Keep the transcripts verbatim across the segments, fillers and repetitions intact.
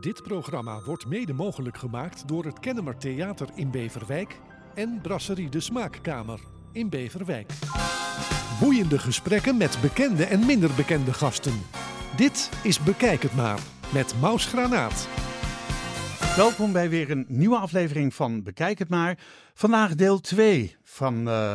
Dit programma wordt mede mogelijk gemaakt door het Kennemer Theater in Beverwijk en Brasserie de Smaakkamer in Beverwijk. Boeiende gesprekken met bekende en minder bekende gasten. Dit is Bekijk het maar met Mausgranaat. Welkom bij weer een nieuwe aflevering van Bekijk het maar. Vandaag deel twee van uh,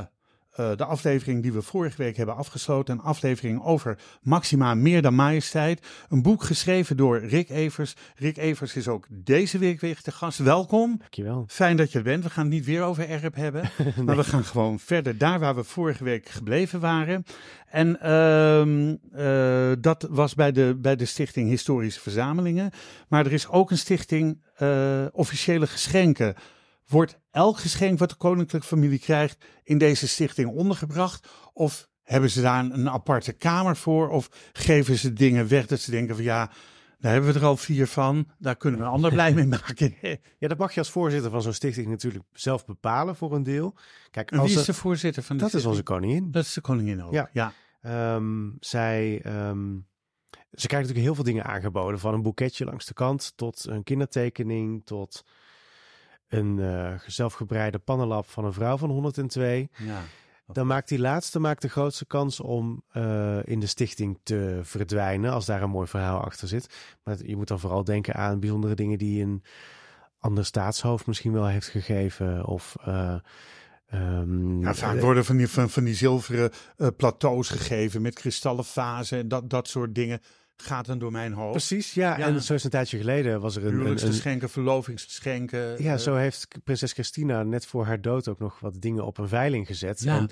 uh, de aflevering die we vorige week hebben afgesloten. Een aflevering over Maxima, meer dan majesteit. Een boek geschreven door Rick Evers. Rick Evers is ook deze week weer te gast. Welkom. Dankjewel. Fijn dat je er bent. We gaan het niet weer over Erp hebben. Nee. Maar we gaan gewoon verder daar waar we vorige week gebleven waren. En uh, uh, dat was bij de, bij de stichting Historische Verzamelingen. Maar er is ook een stichting... Uh, officiële geschenken. Wordt elk geschenk wat de koninklijke familie krijgt in deze stichting ondergebracht? Of hebben ze daar een, een aparte kamer voor? Of geven ze dingen weg dat ze denken van ja, daar hebben we er al vier van. Daar kunnen we een ander blij mee maken. Ja, dat mag je als voorzitter van zo'n stichting natuurlijk zelf bepalen voor een deel. Kijk, als en wie is de voorzitter van de dat stichting? Dat is onze koningin. Dat is de koningin ook. Ja. ja. Um, zij... Um... Ze krijgen natuurlijk heel veel dingen aangeboden. Van een boeketje langs de kant tot een kindertekening. Tot een uh, zelfgebreide pannenlap van een vrouw van honderd en twee. Ja. Dan maakt die laatste maakt de grootste kans om uh, in de stichting te verdwijnen. Als daar een mooi verhaal achter zit. Maar je moet dan vooral denken aan bijzondere dingen die een ander staatshoofd misschien wel heeft gegeven. Of... Uh, Um, ja, vaak worden van die, van, van die zilveren uh, plateaus gegeven met kristallen vazen en dat, dat soort dingen gaat dan door mijn hoofd. Precies, ja. ja. En zo is een tijdje geleden was er een... huwelijksgeschenken, verlovingsgeschenken. Ja, uh, zo heeft prinses Christina net voor haar dood ook nog wat dingen op een veiling gezet. Ja, en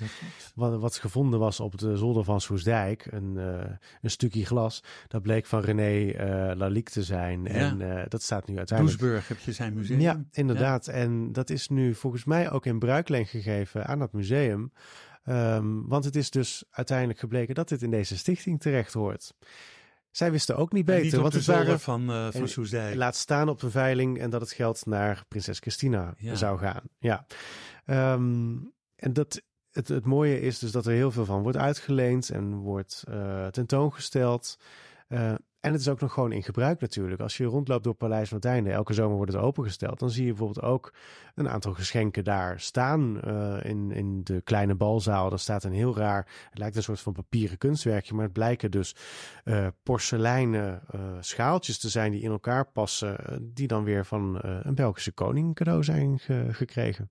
wat, wat gevonden was op de zolder van Soesdijk, een, uh, een stukje glas, dat bleek van René uh, Lalique te zijn. Ja. En uh, dat staat nu uiteindelijk... Doesburg heb je zijn museum. Ja, inderdaad. Ja. En dat is nu volgens mij ook in bruikleen gegeven aan dat museum. Um, want het is dus uiteindelijk gebleken dat dit in deze stichting terecht hoort. Zij wisten ook niet beter. Niet want het waren van, uh, van Soesdijk. Laat staan op de veiling en dat het geld naar prinses Christina ja. zou gaan. Ja. Um, en dat, het, het mooie is dus dat er heel veel van wordt uitgeleend en wordt uh, tentoongesteld. Uh, en het is ook nog gewoon in gebruik natuurlijk. Als je rondloopt door Paleis Martijn, elke zomer wordt het opengesteld. Dan zie je bijvoorbeeld ook een aantal geschenken daar staan uh, in, in de kleine balzaal. Daar staat een heel raar, het lijkt een soort van papieren kunstwerkje. Maar het blijken dus uh, porseleinen uh, schaaltjes te zijn die in elkaar passen. Uh, die dan weer van uh, een Belgische koning cadeau zijn ge- gekregen.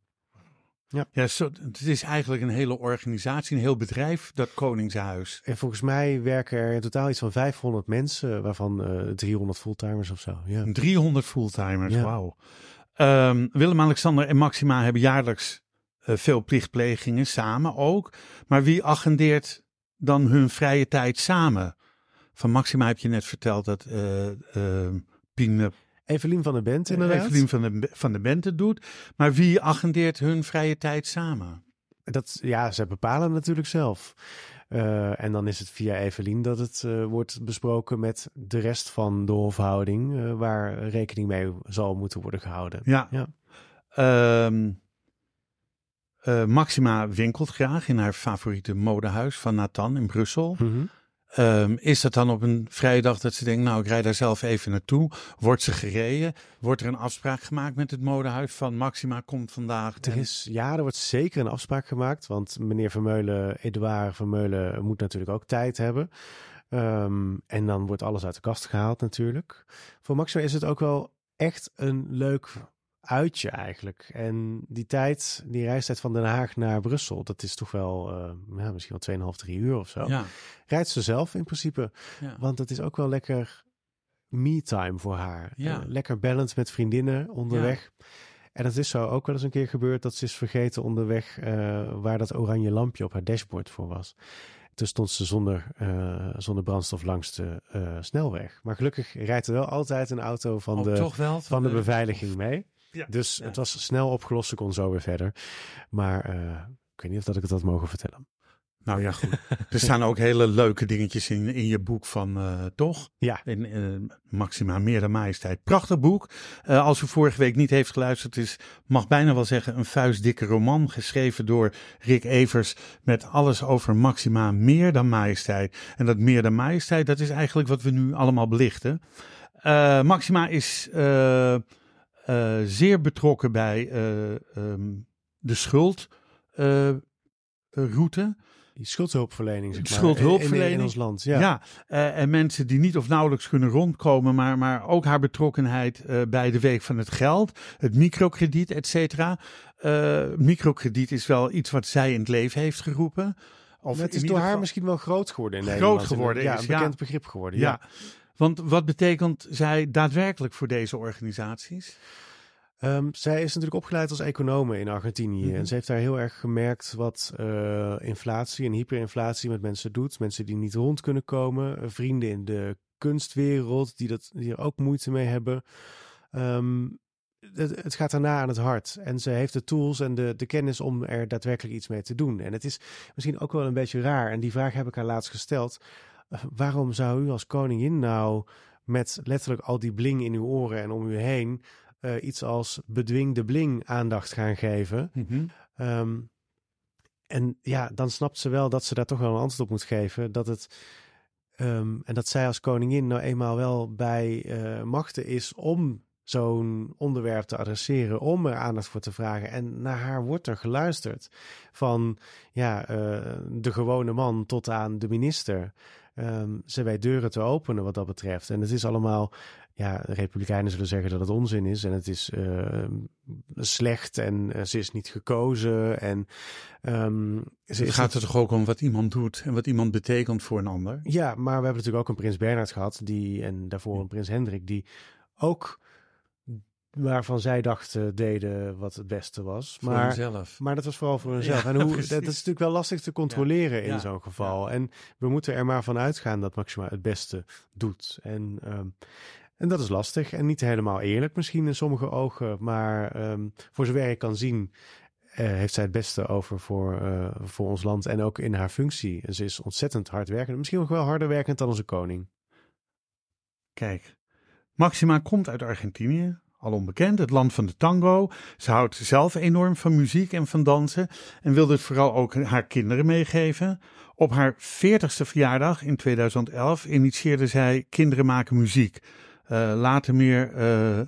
Ja, ja zo, het is eigenlijk een hele organisatie, een heel bedrijf, dat Koningshuis. En volgens mij werken er in totaal iets van vijfhonderd mensen, waarvan uh, driehonderd fulltimers of zo. Ja. driehonderd fulltimers, ja. Wauw. Um, Willem-Alexander en Maxima hebben jaarlijks uh, veel plichtplegingen, samen ook. Maar wie agendeert dan hun vrije tijd samen? Van Maxima heb je net verteld dat uh, uh, Pien... Evelien van der Bent inderdaad. Evelien van de, van de Bent het doet. Maar wie agendeert hun vrije tijd samen? Dat, ja, ze bepalen natuurlijk zelf. Uh, en dan is het via Evelien dat het uh, wordt besproken met de rest van de hofhouding. Uh, waar rekening mee zal moeten worden gehouden. Ja. ja. Um, uh, Maxima winkelt graag in haar favoriete modehuis van Nathan in Brussel. Mm-hmm. Um, is dat dan op een vrijdag dat ze denkt, nou ik rijd daar zelf even naartoe. Wordt ze gereden? Wordt er een afspraak gemaakt met het modehuis van Maxima komt vandaag? Er is, ja, er wordt zeker een afspraak gemaakt. Want meneer Vermeulen, Edouard Vermeulen moet natuurlijk ook tijd hebben. Um, en dan wordt alles uit de kast gehaald natuurlijk. Voor Maxima is het ook wel echt een leuk uitje eigenlijk. En die tijd, die reistijd van Den Haag naar Brussel, dat is toch wel uh, ja, misschien wel tweeënhalf, drie uur of zo. Ja. Rijdt ze zelf in principe. Ja. Want dat is ook wel lekker me-time voor haar. Ja. Uh, lekker balance met vriendinnen onderweg. Ja. En dat is zo ook wel eens een keer gebeurd dat ze is vergeten onderweg uh, waar dat oranje lampje op haar dashboard voor was. Toen stond ze zonder, uh, zonder brandstof langs de uh, snelweg. Maar gelukkig rijdt er wel altijd een auto van, oh, de, toch wel, van, van de, de beveiliging mee. Ja, dus ja. Het was snel opgelost, ze kon zo weer verder. Maar uh, ik weet niet of dat ik het had mogen vertellen. Nou ja, goed. Er staan ook hele leuke dingetjes in, in je boek van, uh, toch? Ja. In, uh, Maxima, meer dan majesteit. Prachtig boek. Uh, als u vorige week niet heeft geluisterd, is, mag bijna wel zeggen, een vuistdikke roman. Geschreven door Rick Evers met alles over Maxima, meer dan majesteit. En dat meer dan majesteit, dat is eigenlijk wat we nu allemaal belichten. Uh, Maxima is uh, uh, zeer betrokken bij uh, um, de schuldroute. Uh, Die schuldhulpverlening, zeg maar. Schuldhulpverlening. In, in ons land, ja. ja uh, en mensen die niet of nauwelijks kunnen rondkomen, maar, maar ook haar betrokkenheid uh, bij de Week van het Geld, het microkrediet, et cetera. Uh, microkrediet is wel iets wat zij in het leven heeft geroepen. Of het is door haar misschien wel groot geworden in Nederland. Groot geworden ja, is, ja. Een bekend begrip geworden, ja. ja. Want wat betekent zij daadwerkelijk voor deze organisaties? Um, zij is natuurlijk opgeleid als econoom in Argentinië. Mm-hmm. En ze heeft daar heel erg gemerkt wat uh, inflatie en hyperinflatie met mensen doet. Mensen die niet rond kunnen komen. Vrienden in de kunstwereld die, dat, die er ook moeite mee hebben. Um, het, het gaat daarna aan het hart. En ze heeft de tools en de, de kennis om er daadwerkelijk iets mee te doen. En het is misschien ook wel een beetje raar. En die vraag heb ik haar laatst gesteld. Uh, waarom zou u als koningin nou met letterlijk al die bling in uw oren en om u heen... Uh, iets als bedwing de bling aandacht gaan geven. Mm-hmm. Um, en ja, dan snapt ze wel dat ze daar toch wel een antwoord op moet geven. Dat het, um, en dat zij als koningin nou eenmaal wel bij uh, machten is om zo'n onderwerp te adresseren, om er aandacht voor te vragen. En naar haar wordt er geluisterd. Van ja, uh, de gewone man tot aan de minister. Um, ze weet deuren te openen wat dat betreft. En het is allemaal... Ja, de Republikeinen zullen zeggen dat het onzin is en het is uh, slecht en uh, ze is niet gekozen. En, um, ze het gaat niet... er toch ook om wat iemand doet en wat iemand betekent voor een ander? Ja, maar we hebben natuurlijk ook een prins Bernhard gehad die en daarvoor een prins Hendrik die ook waarvan zij dachten deden wat het beste was. Voor maar, hunzelf. Maar dat was vooral voor hunzelf. Ja, en hoe, dat, dat is natuurlijk wel lastig te controleren ja. in ja. zo'n geval. Ja. En we moeten er maar van uitgaan dat Maxima het beste doet. En... Um, En dat is lastig en niet helemaal eerlijk misschien in sommige ogen. Maar um, voor zover ik kan zien uh, heeft zij het beste over voor, uh, voor ons land en ook in haar functie. En ze is ontzettend hardwerkend. Misschien nog wel harder werkend dan onze koning. Kijk, Maxima komt uit Argentinië, al onbekend, het land van de tango. Ze houdt zelf enorm van muziek en van dansen en wilde het vooral ook haar kinderen meegeven. Op haar veertigste verjaardag in tweeduizend elf initieerde zij Kinderen maken muziek. Uh, later meer, uh,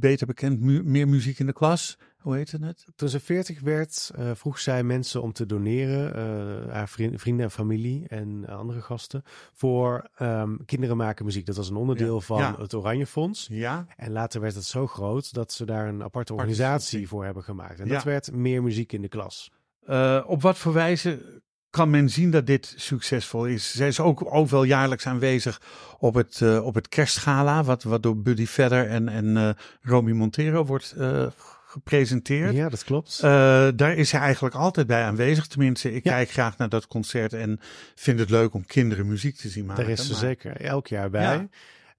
beter bekend, mu- meer muziek in de klas. Hoe heette het? Toen ze veertig werd, uh, vroeg zij mensen om te doneren, uh, haar vriend, vrienden en familie en andere gasten, voor um, Kinderen maken muziek. Dat was een onderdeel ja. van ja. het Oranje Fonds. Ja. En later werd het zo groot dat ze daar een aparte organisatie voor hebben gemaakt. En ja. dat werd meer muziek in de klas. Uh, op wat voor wijze... kan men zien dat dit succesvol is. Zij is ook, ook wel jaarlijks aanwezig op het, uh, op het kerstgala... Wat, wat door Buddy Vedder en, en uh, Romy Montero wordt uh, gepresenteerd. Ja, dat klopt. Uh, daar is zij eigenlijk altijd bij aanwezig. Tenminste, ik ja. kijk graag naar dat concert... en vind het leuk om kinderen muziek te zien maken. Daar is ze maar... zeker elk jaar bij.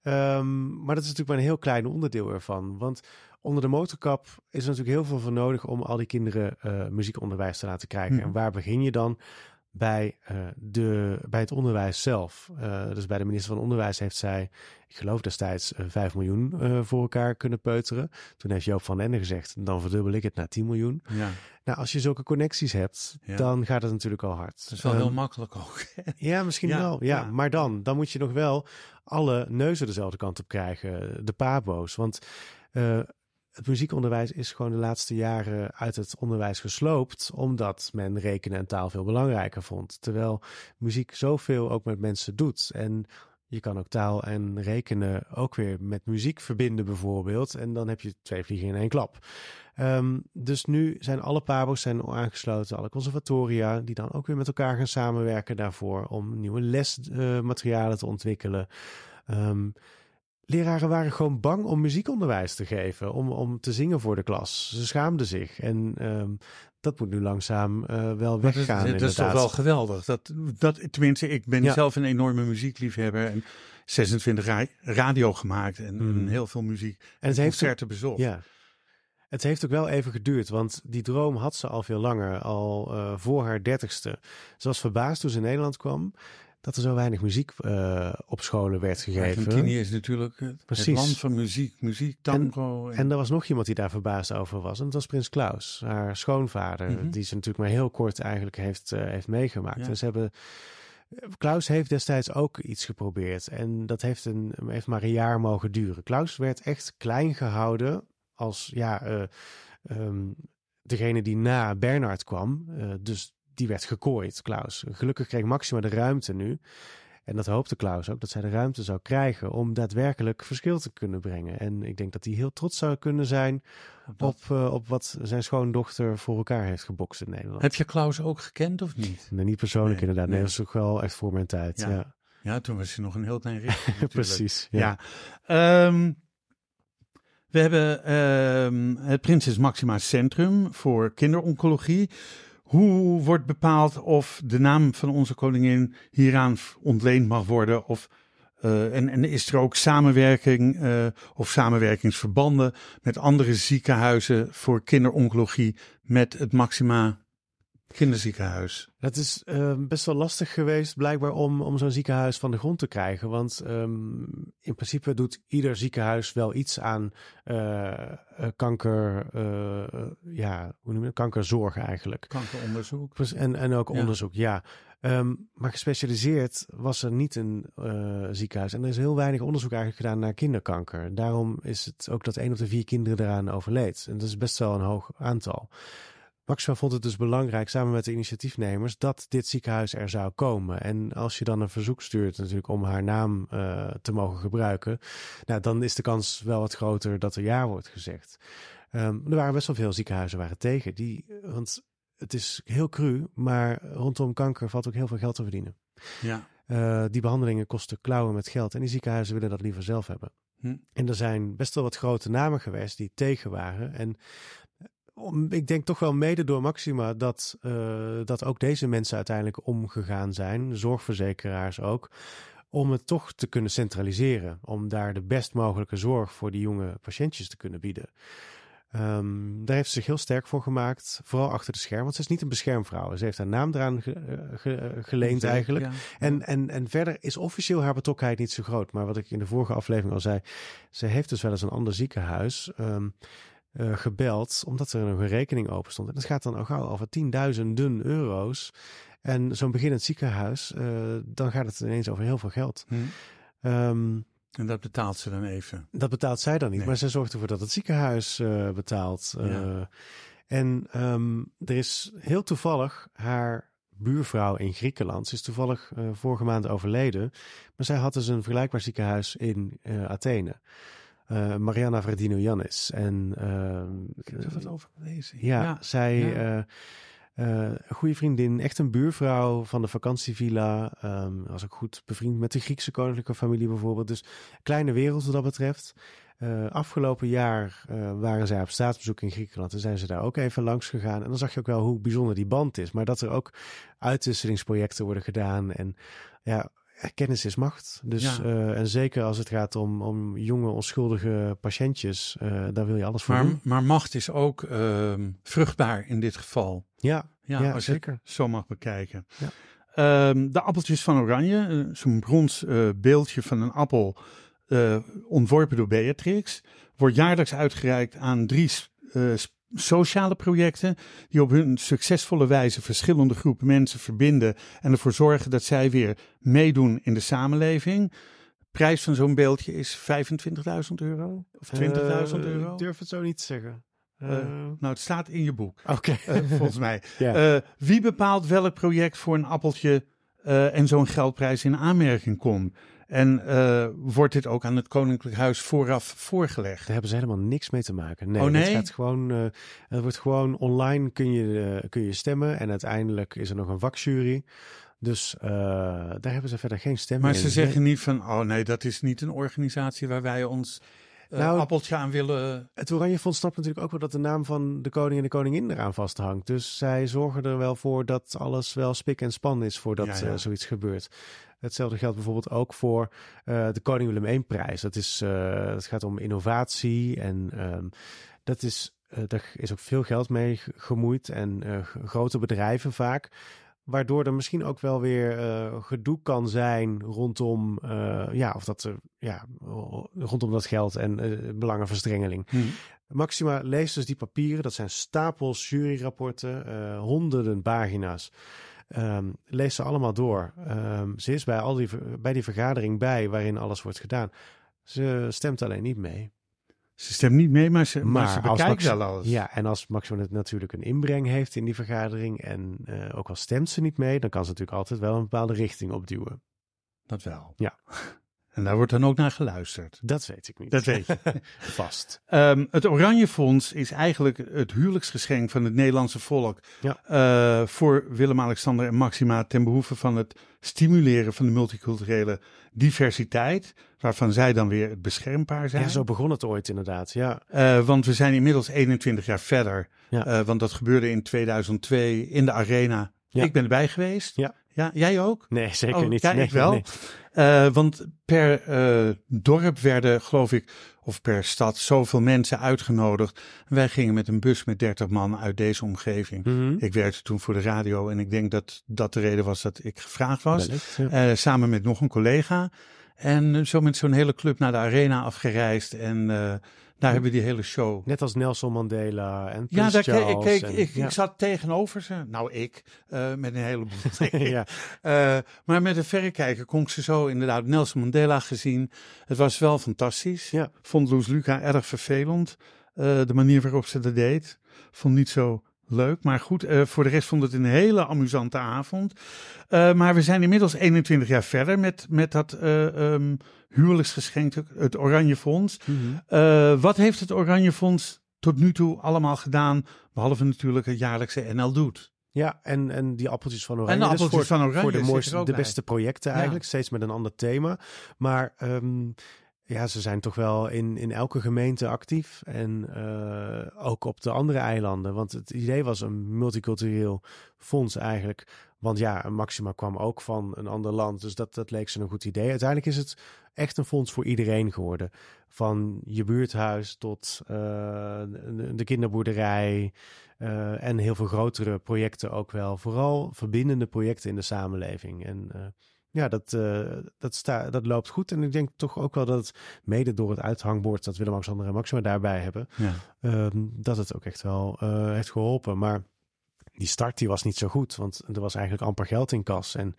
Ja. Um, maar dat is natuurlijk maar een heel klein onderdeel ervan. Want... Onder de motorkap is er natuurlijk heel veel voor nodig om al die kinderen uh, muziekonderwijs te laten krijgen. Mm. En waar begin je dan? Bij, uh, de, bij het onderwijs zelf. Uh, dus bij de minister van Onderwijs heeft zij, ik geloof destijds, uh, vijf miljoen uh, voor elkaar kunnen peuteren. Toen heeft Joop van Ende gezegd, dan verdubbel ik het naar tien miljoen. Ja. Nou, als je zulke connecties hebt, ja. dan gaat het natuurlijk al hard. Dat is wel um, heel makkelijk ook. ja, misschien ja, wel. Ja, ja. Maar dan, dan moet je nog wel alle neuzen dezelfde kant op krijgen. De pabo's. Want... Uh, Het muziekonderwijs is gewoon de laatste jaren uit het onderwijs gesloopt, omdat men rekenen en taal veel belangrijker vond. Terwijl muziek zoveel ook met mensen doet. En je kan ook taal en rekenen ook weer met muziek verbinden bijvoorbeeld. En dan heb je twee vliegen in één klap. Um, dus nu zijn alle pabo's zijn aangesloten, alle conservatoria, die dan ook weer met elkaar gaan samenwerken daarvoor om nieuwe lesmaterialen uh, te ontwikkelen. Um, Leraren waren gewoon bang om muziekonderwijs te geven, om, om te zingen voor de klas. Ze schaamden zich en um, dat moet nu langzaam uh, wel weggaan. Dat, dat is toch wel geweldig. Dat, dat, tenminste, ik ben ja. zelf een enorme muziekliefhebber en zesentwintig ra- radio gemaakt en, mm. en heel veel muziek en concerten bezocht. Ja. Het heeft ook wel even geduurd, want die droom had ze al veel langer, al uh, voor haar dertigste. Ze was verbaasd toen ze in Nederland kwam. Dat er zo weinig muziek uh, op scholen werd gegeven. Argentinië is natuurlijk het, het land van muziek, muziek, tango. En, en... en er was nog iemand die daar verbaasd over was. En dat was prins Klaus, haar schoonvader. Mm-hmm. Die ze natuurlijk maar heel kort eigenlijk heeft, uh, heeft meegemaakt. Ja. En ze hebben Klaus heeft destijds ook iets geprobeerd en dat heeft, een, heeft maar een jaar mogen duren. Klaus werd echt klein gehouden als ja, uh, um, degene die na Bernhard kwam. Uh, dus die werd gekooid, Klaus. Gelukkig kreeg Maxima de ruimte nu. En dat hoopte Klaus ook, dat zij de ruimte zou krijgen om daadwerkelijk verschil te kunnen brengen. En ik denk dat hij heel trots zou kunnen zijn op, op, uh, op wat zijn schoondochter voor elkaar heeft gebokst in Nederland. Heb je Klaus ook gekend of niet? Nee, niet persoonlijk nee, inderdaad. Nee, nee, dat is ook wel echt voor mijn tijd. Ja, ja. ja toen was hij nog een heel klein richtje. Precies, ja. ja. Um, we hebben um, het Prinses Maxima Centrum voor kinderoncologie. Hoe wordt bepaald of de naam van onze koningin hieraan ontleend mag worden? Of, uh, en, en is er ook samenwerking uh, of samenwerkingsverbanden met andere ziekenhuizen voor kinderoncologie met het Maxima Kinderziekenhuis? Dat is uh, best wel lastig geweest blijkbaar om, om zo'n ziekenhuis van de grond te krijgen. Want um, in principe doet ieder ziekenhuis wel iets aan uh, kanker, uh, ja, hoe noem je dat? kankerzorg eigenlijk. Kankeronderzoek. En, en ook ja. onderzoek, ja. Um, maar gespecialiseerd was er niet een uh, ziekenhuis. En er is heel weinig onderzoek eigenlijk gedaan naar kinderkanker. Daarom is het ook dat één op de vier kinderen eraan overleed. En dat is best wel een hoog aantal. Maxima vond het dus belangrijk, samen met de initiatiefnemers, dat dit ziekenhuis er zou komen. En als je dan een verzoek stuurt natuurlijk om haar naam uh, te mogen gebruiken, nou, dan is de kans wel wat groter dat er ja wordt gezegd. Um, er waren best wel veel ziekenhuizen waren tegen. Die, want het is heel cru, maar rondom kanker valt ook heel veel geld te verdienen. Ja. Uh, die behandelingen kosten klauwen met geld en die ziekenhuizen willen dat liever zelf hebben. Hm. En er zijn best wel wat grote namen geweest die tegen waren en... Ik denk toch wel mede door Maxima dat, uh, dat ook deze mensen uiteindelijk omgegaan zijn, zorgverzekeraars ook, om het toch te kunnen centraliseren. Om daar de best mogelijke zorg voor die jonge patiëntjes te kunnen bieden. Um, daar heeft ze zich heel sterk voor gemaakt, vooral achter de schermen, want ze is niet een beschermvrouw. Ze heeft haar naam eraan ge, ge, geleend ja, eigenlijk. Ja. En, en, en verder is officieel haar betrokkenheid niet zo groot. Maar wat ik in de vorige aflevering al zei, ze heeft dus wel eens een ander ziekenhuis... Um, Uh, gebeld, omdat er nog een rekening open stond. En dat gaat dan al gauw over tienduizenden euro's. En zo'n beginnend ziekenhuis, uh, dan gaat het ineens over heel veel geld. Hmm. Um, en dat betaalt ze dan even? Dat betaalt zij dan niet, nee. Maar ze zorgt ervoor dat het ziekenhuis uh, betaalt. Uh, ja. En um, er is heel toevallig haar buurvrouw in Griekenland. Ze is toevallig uh, vorige maand overleden. Maar zij had dus een vergelijkbaar ziekenhuis in uh, Athene. Uh, Mariana Vardino-Jannis. En, uh, ik heb er wat over gelezen. Ja, ja zij... Ja. Uh, uh, goede vriendin, echt een buurvrouw van de vakantievilla. Um, was ook goed bevriend met de Griekse koninklijke familie bijvoorbeeld. Dus kleine wereld wat dat betreft. Uh, afgelopen jaar uh, waren zij op staatsbezoek in Griekenland. En zijn ze daar ook even langs gegaan. En dan zag je ook wel hoe bijzonder die band is. Maar dat er ook uitwisselingsprojecten worden gedaan. En ja... Kennis is macht. Dus, ja. uh, en zeker als het gaat om, om jonge, onschuldige patiëntjes, uh, daar wil je alles voor maar, doen. Maar macht is ook uh, vruchtbaar in dit geval. Ja, ja, ja als zeker. Je het zo mag bekijken. Ja. Um, de Appeltjes van Oranje, zo'n brons uh, beeldje van een appel, uh, ontworpen door Beatrix, wordt jaarlijks uitgereikt aan drie uh, sociale projecten die op hun succesvolle wijze verschillende groepen mensen verbinden en ervoor zorgen dat zij weer meedoen in de samenleving. De prijs van zo'n beeldje is vijfentwintigduizend euro of twintigduizend uh, euro. Ik durf het zo niet te zeggen. Uh, uh, nou, het staat in je boek. Oké, okay. uh, volgens mij. Yeah. Uh, wie bepaalt welk project voor een appeltje uh, en zo'n geldprijs in aanmerking komt? En uh, wordt dit ook aan het Koninklijk Huis vooraf voorgelegd? Daar hebben ze helemaal niks mee te maken. Nee, oh, nee? Het gaat gewoon, uh, het wordt gewoon online kun je, uh, kun je stemmen. En uiteindelijk is er nog een vakjury. Dus uh, daar hebben ze verder geen stem maar in. Maar ze zeggen niet van, oh nee, dat is niet een organisatie waar wij ons... Uh, nou, appeltje aan willen. Het Oranje Fonds snapt natuurlijk ook wel dat de naam van de koning en de koningin eraan vasthangt. Dus zij zorgen er wel voor dat alles wel spik en span is voordat ja, ja. Uh, zoiets gebeurt. Hetzelfde geldt bijvoorbeeld ook voor uh, de Koning Willem I-prijs. Dat is, uh, het gaat om innovatie en um, dat is, uh, daar is ook veel geld mee gemoeid en uh, grote bedrijven vaak. Waardoor er misschien ook wel weer uh, gedoe kan zijn rondom, uh, ja, of dat, uh, ja, rondom dat geld en uh, belangenverstrengeling. Hmm. Maxima leest dus die papieren. Dat zijn stapels juryrapporten, uh, honderden pagina's. Um, lees ze allemaal door. Um, ze is bij, al die, bij die vergadering bij waarin alles wordt gedaan. Ze stemt alleen niet mee. Ze stemt niet mee, maar ze, maar, maar ze bekijkt Max, wel alles. Ja, en als Maxima natuurlijk een inbreng heeft in die vergadering... en uh, ook al stemt ze niet mee... dan kan ze natuurlijk altijd wel een bepaalde richting opduwen. Dat wel. Ja. En daar wordt dan ook naar geluisterd. Dat weet ik niet. Dat weet je. Vast. Um, het Oranje Fonds is eigenlijk het huwelijksgeschenk van het Nederlandse volk... Ja. Uh, voor Willem-Alexander en Maxima... ten behoeve van het stimuleren van de multiculturele diversiteit... waarvan zij dan weer het beschermpaar zijn. Ja, zo begon het ooit inderdaad, ja. Uh, want we zijn inmiddels eenentwintig jaar verder. Ja. Uh, want dat gebeurde in tweeduizend twee in de Arena. Ja. Ik ben erbij geweest. Ja. Ja, jij ook? Nee, zeker oh, niet. Ja, nee, ik wel. Nee. Uh, want per uh, dorp werden, geloof ik, of per stad, zoveel mensen uitgenodigd. Wij gingen met een bus met dertig man uit deze omgeving. Mm-hmm. Ik werkte toen voor de radio en ik denk dat dat de reden was dat ik gevraagd was. Wellicht, ja. uh, samen met nog een collega. En zo met zo'n hele club naar de Arena afgereisd en uh, daar ja. hebben we die hele show. Net als Nelson Mandela en Prins ja, Charles. Ik, keek, en, ik, ja, ik zat tegenover ze. Nou, ik. Uh, met een heleboel dingen. ja. uh, maar met een verrekijker kon ik ze zo inderdaad Nelson Mandela gezien. Het was wel fantastisch. Ja. Vond Loes Luca erg vervelend. Uh, de manier waarop ze dat deed. Vond niet zo... Leuk, maar goed, uh, voor de rest vond het een hele amusante avond. Uh, maar we zijn inmiddels eenentwintig jaar verder met, met dat uh, um, huwelijksgeschenk, het Oranje Fonds. Mm-hmm. Uh, wat heeft het Oranje Fonds tot nu toe allemaal gedaan, behalve natuurlijk het jaarlijkse N L Doet? Ja, en, en die Appeltjes van Oranje. En de Appeltjes dus voor, van Oranje voor de, mooiste, de beste projecten eigenlijk, ja. Steeds met een ander thema. Maar... Um, Ja, ze zijn toch wel in, in elke gemeente actief en uh, ook op de andere eilanden. Want het idee was een multicultureel fonds eigenlijk. Want ja, Maxima kwam ook van een ander land, dus dat, dat leek ze een goed idee. Uiteindelijk is het echt een fonds voor iedereen geworden. Van je buurthuis tot uh, de kinderboerderij uh, en heel veel grotere projecten ook wel. Vooral verbindende projecten in de samenleving en... Uh, Ja, dat, uh, dat, sta, dat loopt goed. En ik denk toch ook wel dat het mede door het uithangbord... dat Willem-Alexander en Maxima daarbij hebben... Ja. Um, dat het ook echt wel uh, heeft geholpen. Maar die start die was niet zo goed. Want er was eigenlijk amper geld in kas. En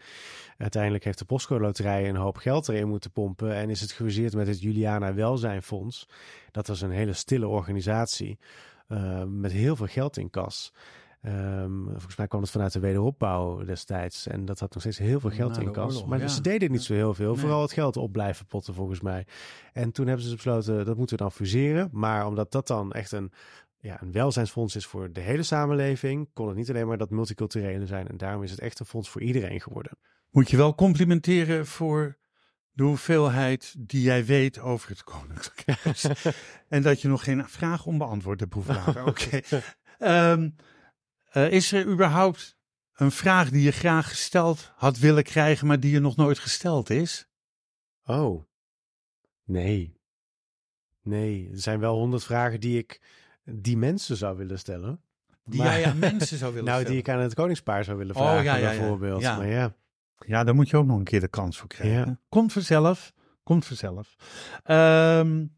uiteindelijk heeft de Postcode Loterij een hoop geld erin moeten pompen. En is het gefuseerd met het Juliana Welzijnfonds. Dat was een hele stille organisatie. Uh, met heel veel geld in kas. Um, volgens mij kwam het vanuit de wederopbouw destijds. En dat had nog steeds heel veel geld in kas. Maar ja. ze deden niet zo heel veel. Nee. Vooral het geld op blijven potten volgens mij. En toen hebben ze besloten, dat moeten we dan fuseren. Maar omdat dat dan echt een, ja, een welzijnsfonds is voor de hele samenleving... kon het niet alleen maar dat multiculturele zijn. En daarom is het echt een fonds voor iedereen geworden. Moet je wel complimenteren voor... de hoeveelheid die jij weet over het Koninklijk Huis. En dat je nog geen vraag onbeantwoord hebt hoeven laten. Oké. Okay. Um, Uh, is er überhaupt een vraag die je graag gesteld had willen krijgen, maar die je nog nooit gesteld is? Oh, nee. Nee, er zijn wel honderd vragen die ik die mensen zou willen stellen. Die maar, jij aan mensen zou willen nou, stellen? Nou, die ik aan het koningspaar zou willen vragen, oh, ja, ja, bijvoorbeeld. Ja. Ja. Maar ja. ja, daar moet je ook nog een keer de kans voor krijgen. Ja. Komt vanzelf, komt vanzelf. Um,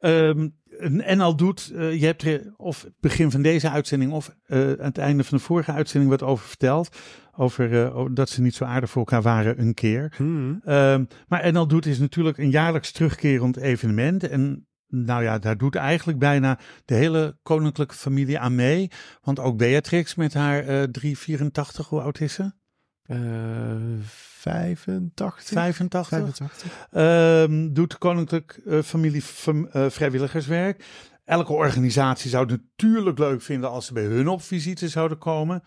um, En al doet, uh, je hebt er of het begin van deze uitzending of uh, aan het einde van de vorige uitzending wat over verteld. Over uh, dat ze niet zo aardig voor elkaar waren een keer. Mm. Um, maar en al doet is natuurlijk een jaarlijks terugkerend evenement. En nou ja, daar doet eigenlijk bijna de hele koninklijke familie aan mee. Want ook Beatrix met haar uh, drie komma vierentachtig, hoe oud is ze? Uh, vijfentachtig. vijfentachtig. vijfentachtig. Um, doet Koninklijk uh, Familie v- uh, Vrijwilligerswerk. Elke organisatie zou het natuurlijk leuk vinden als ze bij hun op visite zouden komen.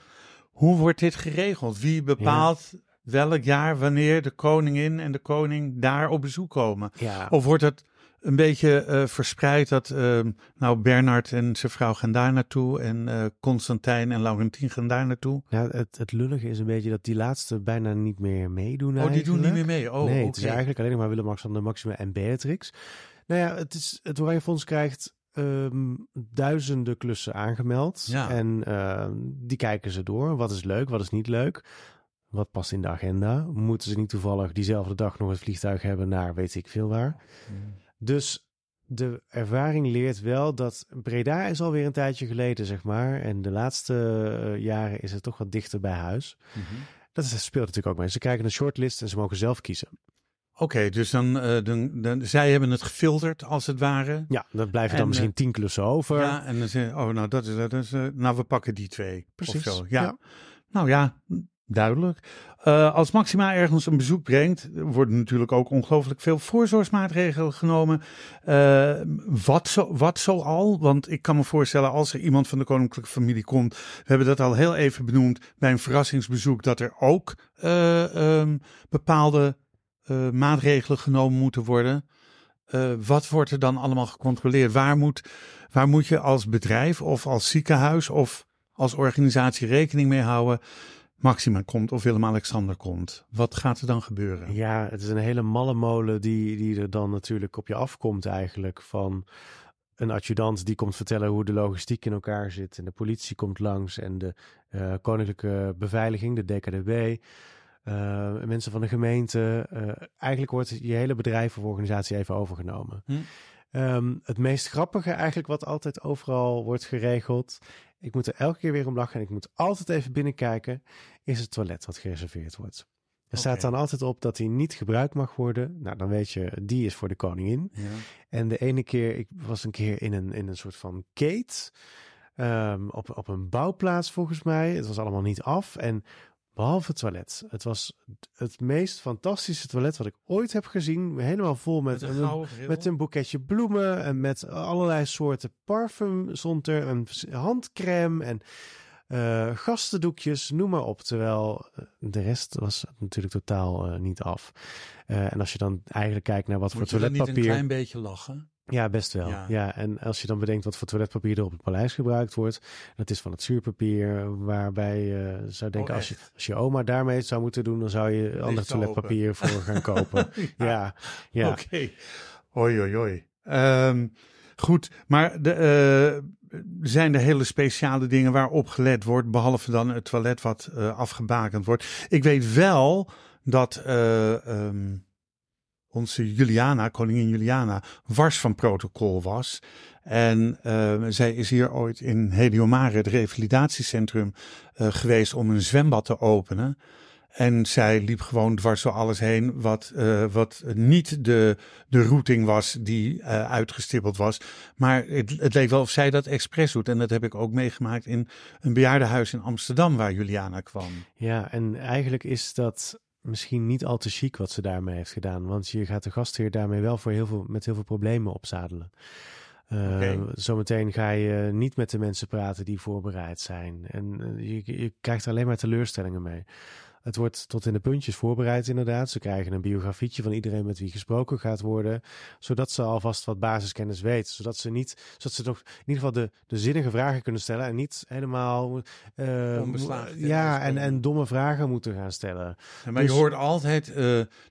Hoe wordt dit geregeld? Wie bepaalt ja. welk jaar wanneer de koningin en de koning daar op bezoek komen? Ja. Of wordt het een beetje uh, verspreid dat uh, nou Bernard en zijn vrouw gaan daar naartoe en uh, Constantijn en Laurentien gaan daar naartoe. Ja, het, het lullige is een beetje dat die laatste bijna niet meer meedoen. Oh, eigenlijk. Die doen niet meer mee? Oh, nee, okay. Het is eigenlijk alleen maar Willem-Alexander, Maxima en Beatrix. Nou ja, het, is, het Oranje Fonds krijgt um, duizenden klussen aangemeld ja. en uh, die kijken ze door. Wat is leuk, wat is niet leuk? Wat past in de agenda? Moeten ze niet toevallig diezelfde dag nog het vliegtuig hebben naar weet ik veel waar? Mm. Dus de ervaring leert wel dat Breda is alweer een tijdje geleden, zeg maar. En de laatste uh, jaren is het toch wat dichter bij huis. Mm-hmm. Dat is, speelt natuurlijk ook mee. Ze krijgen een shortlist en ze mogen zelf kiezen. Oké, okay, dus dan, uh, dan, dan... Zij hebben het gefilterd, als het ware. Ja, dan blijven en, dan misschien uh, tien klussen over. Ja, en dan zeggen oh, nou, dat is, dat is, uh, nou, we pakken die twee. Precies. Of zo. Ja. ja. Nou ja, duidelijk. Uh, als Maxima ergens een bezoek brengt, worden natuurlijk ook ongelooflijk veel voorzorgsmaatregelen genomen. Uh, wat, zo, wat zo al? Want ik kan me voorstellen, als er iemand van de koninklijke familie komt, we hebben dat al heel even benoemd bij een verrassingsbezoek, dat er ook uh, um, bepaalde uh, maatregelen genomen moeten worden. Uh, wat wordt er dan allemaal gecontroleerd? Waar moet, waar moet je als bedrijf of als ziekenhuis of als organisatie rekening mee houden? Maxima komt of Willem-Alexander komt. Wat gaat er dan gebeuren? Ja, het is een hele malle molen die, die er dan natuurlijk op je afkomt eigenlijk. Van een adjudant die komt vertellen hoe de logistiek in elkaar zit. En de politie komt langs en de uh, koninklijke beveiliging, de D K D B. Uh, mensen van de gemeente. Uh, eigenlijk wordt je hele bedrijf of organisatie even overgenomen. Hm? Um, het meest grappige eigenlijk wat altijd overal wordt geregeld. Ik moet er elke keer weer om lachen en ik moet altijd even binnenkijken, is het toilet wat gereserveerd wordt. Er okay. staat dan altijd op dat die niet gebruikt mag worden. Nou, dan weet je, die is voor de koningin. Ja. En de ene keer, ik was een keer in een, in een soort van gate, um, op, op een bouwplaats volgens mij. Het was allemaal niet af en behalve het toilet. Het was het meest fantastische toilet wat ik ooit heb gezien. Helemaal vol met, met, een, met een boeketje bloemen en met allerlei soorten parfum stond er. En handcrème en uh, gastendoekjes, noem maar op. Terwijl de rest was natuurlijk totaal uh, niet af. Uh, en als je dan eigenlijk kijkt naar wat Moet voor toiletpapier... Moet je niet een klein beetje lachen? Ja, best wel. Ja. ja, en als je dan bedenkt wat voor toiletpapier er op het paleis gebruikt wordt, dat is van het zuurpapier, waarbij je zou denken, oh, als, je, als je oma daarmee zou moeten doen, dan zou je ander toiletpapier open. voor gaan kopen. ja, ja. ja. Oké. Okay. Oi, oi, oi. Um, goed, maar de, uh, zijn er hele speciale dingen waarop gelet wordt, behalve dan het toilet wat uh, afgebakend wordt? Ik weet wel dat... Uh, um, Onze Juliana, koningin Juliana, wars van protocol was. En uh, zij is hier ooit in Heliomare, het revalidatiecentrum, uh, geweest om een zwembad te openen. En zij liep gewoon dwars door alles heen wat, uh, wat niet de, de routing was die uh, uitgestippeld was. Maar het, het leek wel of zij dat expres doet. En dat heb ik ook meegemaakt in een bejaardenhuis in Amsterdam waar Juliana kwam. Ja, en eigenlijk is dat... misschien niet al te chic wat ze daarmee heeft gedaan. Want je gaat de gastheer daarmee wel voor heel veel, met heel veel problemen opzadelen. Uh, okay. Zometeen ga je niet met de mensen praten die voorbereid zijn. En je, je krijgt er alleen maar teleurstellingen mee. Het wordt tot in de puntjes voorbereid inderdaad. Ze krijgen een biografietje van iedereen met wie gesproken gaat worden. Zodat ze alvast wat basiskennis weten. Zodat ze niet, zodat ze toch in ieder geval de, de zinnige vragen kunnen stellen. En niet helemaal uh, onbeslagen. Ja, en, en domme vragen moeten gaan stellen. Ja, maar dus, je hoort altijd uh,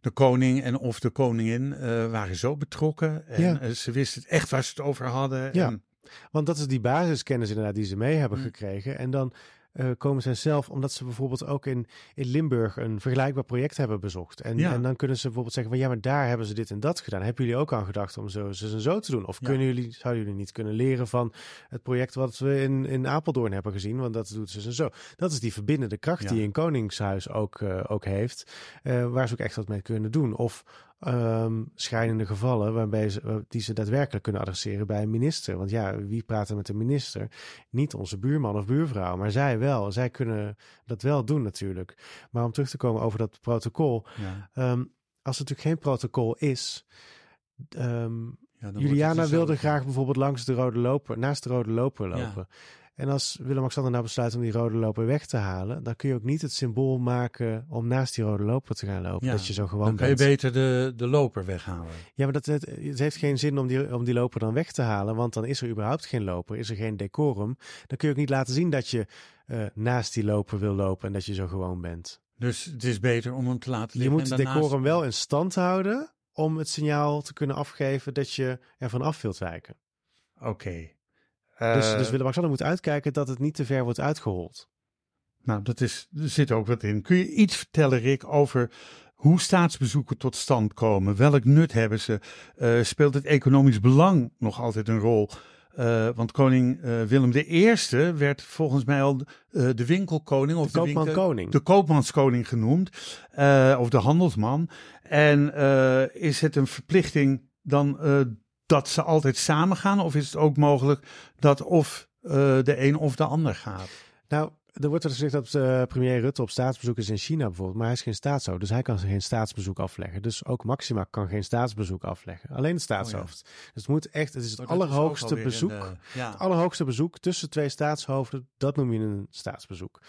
de koning en of de koningin uh, waren zo betrokken. En ja. uh, ze wisten echt waar ze het over hadden. Ja, en... want dat is die basiskennis inderdaad die ze mee hebben hmm. gekregen. En dan... Uh, komen zij zelf, omdat ze bijvoorbeeld ook in, in Limburg een vergelijkbaar project hebben bezocht. En, ja. en dan kunnen ze bijvoorbeeld zeggen van ja, maar daar hebben ze dit en dat gedaan. Hebben jullie ook aan gedacht om zo, zo en zo te doen? Of ja. kunnen jullie, zouden jullie niet kunnen leren van het project wat we in, in Apeldoorn hebben gezien? Want dat doet ze en zo. Dat is die verbindende kracht ja. die een koningshuis ook, uh, ook heeft. Uh, waar ze ook echt wat mee kunnen doen. Of um, schrijnende gevallen waarbij ze, die ze daadwerkelijk kunnen adresseren bij een minister. Want ja, wie praat er met de minister? Niet onze buurman of buurvrouw, maar zij wel. Zij kunnen dat wel doen natuurlijk. Maar om terug te komen over dat protocol. Ja. Um, als er natuurlijk geen protocol is... Um, ja, Juliana wilde graag bijvoorbeeld langs de rode loper, naast de rode loper lopen. Ja. En als Willem-Alexander nou besluit om die rode loper weg te halen... dan kun je ook niet het symbool maken om naast die rode loper te gaan lopen. Ja, dat je zo gewoon dan kan je bent. beter de, de loper weghalen. Ja, maar dat, het, het heeft geen zin om die, om die loper dan weg te halen... want dan is er überhaupt geen loper, is er geen decorum. Dan kun je ook niet laten zien dat je uh, naast die loper wil lopen... en dat je zo gewoon bent. Dus het is beter om hem te laten liggen. Je moet het daarnaast... decorum wel in stand houden... om het signaal te kunnen afgeven dat je ervan af wilt wijken. Oké. Okay. Dus, dus Willem-Alexander moet uitkijken dat het niet te ver wordt uitgehold. Nou, dat is, er zit ook wat in. Kun je iets vertellen, Rick, over Hoe staatsbezoeken tot stand komen, welk nut hebben ze, uh, speelt het economisch belang nog altijd een rol? Uh, want koning uh, Willem de Eerste werd volgens mij al uh, de winkelkoning of de, de, winkel, koning. de koopmanskoning genoemd uh, of de handelsman. En uh, is het een verplichting dan uh, dat ze altijd samen gaan of is het ook mogelijk dat of uh, de een of de ander gaat? Nou, er wordt er gezegd dat uh, premier Rutte op staatsbezoek is in China bijvoorbeeld, maar hij is geen staatshoofd, dus hij kan geen staatsbezoek afleggen. Dus ook Maxima kan geen staatsbezoek afleggen, alleen het staatshoofd. Oh, ja. Dus het moet echt, het is het oh, allerhoogste is bezoek, de, ja. het allerhoogste bezoek tussen twee staatshoofden, dat noem je een staatsbezoek.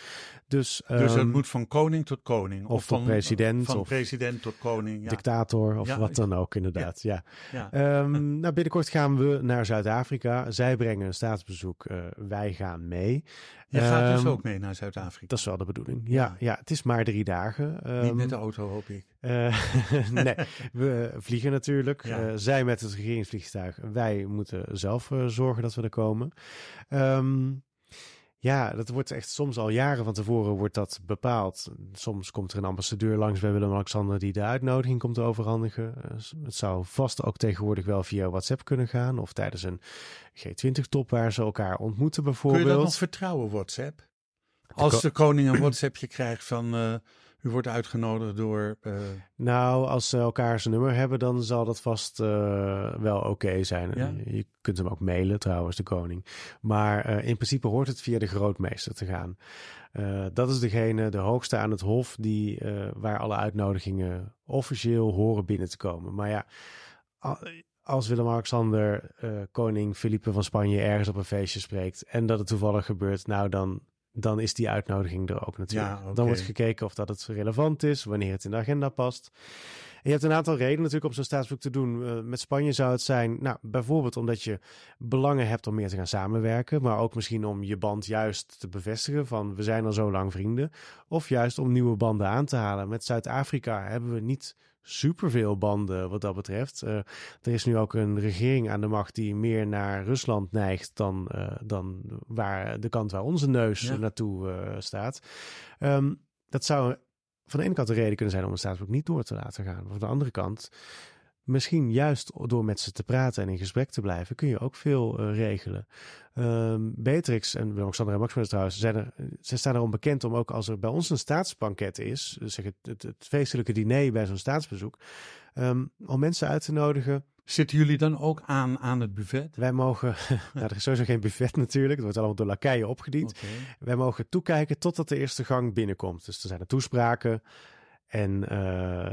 Dus, um, dus het moet van koning tot koning, of, of van president, van of president tot koning, ja. dictator of ja, wat dan ook inderdaad. Ja. Ja. Ja. Um, nou, binnenkort gaan we naar Zuid-Afrika. Zij brengen een staatsbezoek, uh, wij gaan mee. Je um, gaat dus ook mee naar Zuid-Afrika. Dat is wel de bedoeling. Ja, ja, het is maar drie dagen. Um, Niet met de auto, hoop ik. Uh, nee, we vliegen natuurlijk. Ja. Uh, zij met het regeringsvliegtuig. Wij moeten zelf uh, zorgen dat we er komen. Um, ja, dat wordt echt soms al jaren van tevoren wordt dat bepaald. Soms komt er een ambassadeur langs bij Willem-Alexander die de uitnodiging komt overhandigen. Uh, het zou vast ook tegenwoordig wel via WhatsApp kunnen gaan. Of tijdens een G twintig top waar ze elkaar ontmoeten bijvoorbeeld. Kun je dat nog vertrouwen, WhatsApp? Als de koning een WhatsAppje krijgt van uh, u wordt uitgenodigd door... Uh... Nou, als ze elkaar zijn nummer hebben, dan zal dat vast uh, wel oké okay zijn. Ja? Je kunt hem ook mailen trouwens, de koning. Maar uh, in principe hoort het via de grootmeester te gaan. Uh, dat is degene, de hoogste aan het hof, die, uh, waar alle uitnodigingen officieel horen binnen te komen. Maar ja... Al, Als Willem-Alexander uh, koning Felipe van Spanje ergens op een feestje spreekt en dat het toevallig gebeurt, nou dan, dan is die uitnodiging er ook natuurlijk. Ja, okay. Dan wordt gekeken of dat het relevant is, wanneer het in de agenda past. En je hebt een aantal redenen natuurlijk om zo'n staatsbezoek te doen. Uh, met Spanje zou het zijn, nou, bijvoorbeeld omdat je belangen hebt om meer te gaan samenwerken, maar ook misschien om je band juist te bevestigen van we zijn al zo lang vrienden. Of juist om nieuwe banden aan te halen. Met Zuid-Afrika hebben we niet superveel banden wat dat betreft. Uh, er is nu ook een regering aan de macht die meer naar Rusland neigt dan, uh, dan waar de kant waar onze neus ja. naartoe uh, staat. Um, dat zou van de ene kant de reden kunnen zijn om een staatsbezoek niet door te laten gaan. Maar van de andere kant, misschien juist door met ze te praten en in gesprek te blijven, kun je ook veel uh, regelen. Um, Beatrix en Willem-Alexander en Maxima trouwens, zijn er, ze staan erom bekend om ook als er bij ons een staatsbanket is, dus zeg het, het, het feestelijke diner bij zo'n staatsbezoek, um, om mensen uit te nodigen. Zitten jullie dan ook aan, aan het buffet? Wij mogen, nou, er is sowieso geen buffet natuurlijk, het wordt allemaal door lakeien opgediend. Okay. Wij mogen toekijken totdat de eerste gang binnenkomt. Dus er zijn er toespraken en... Uh,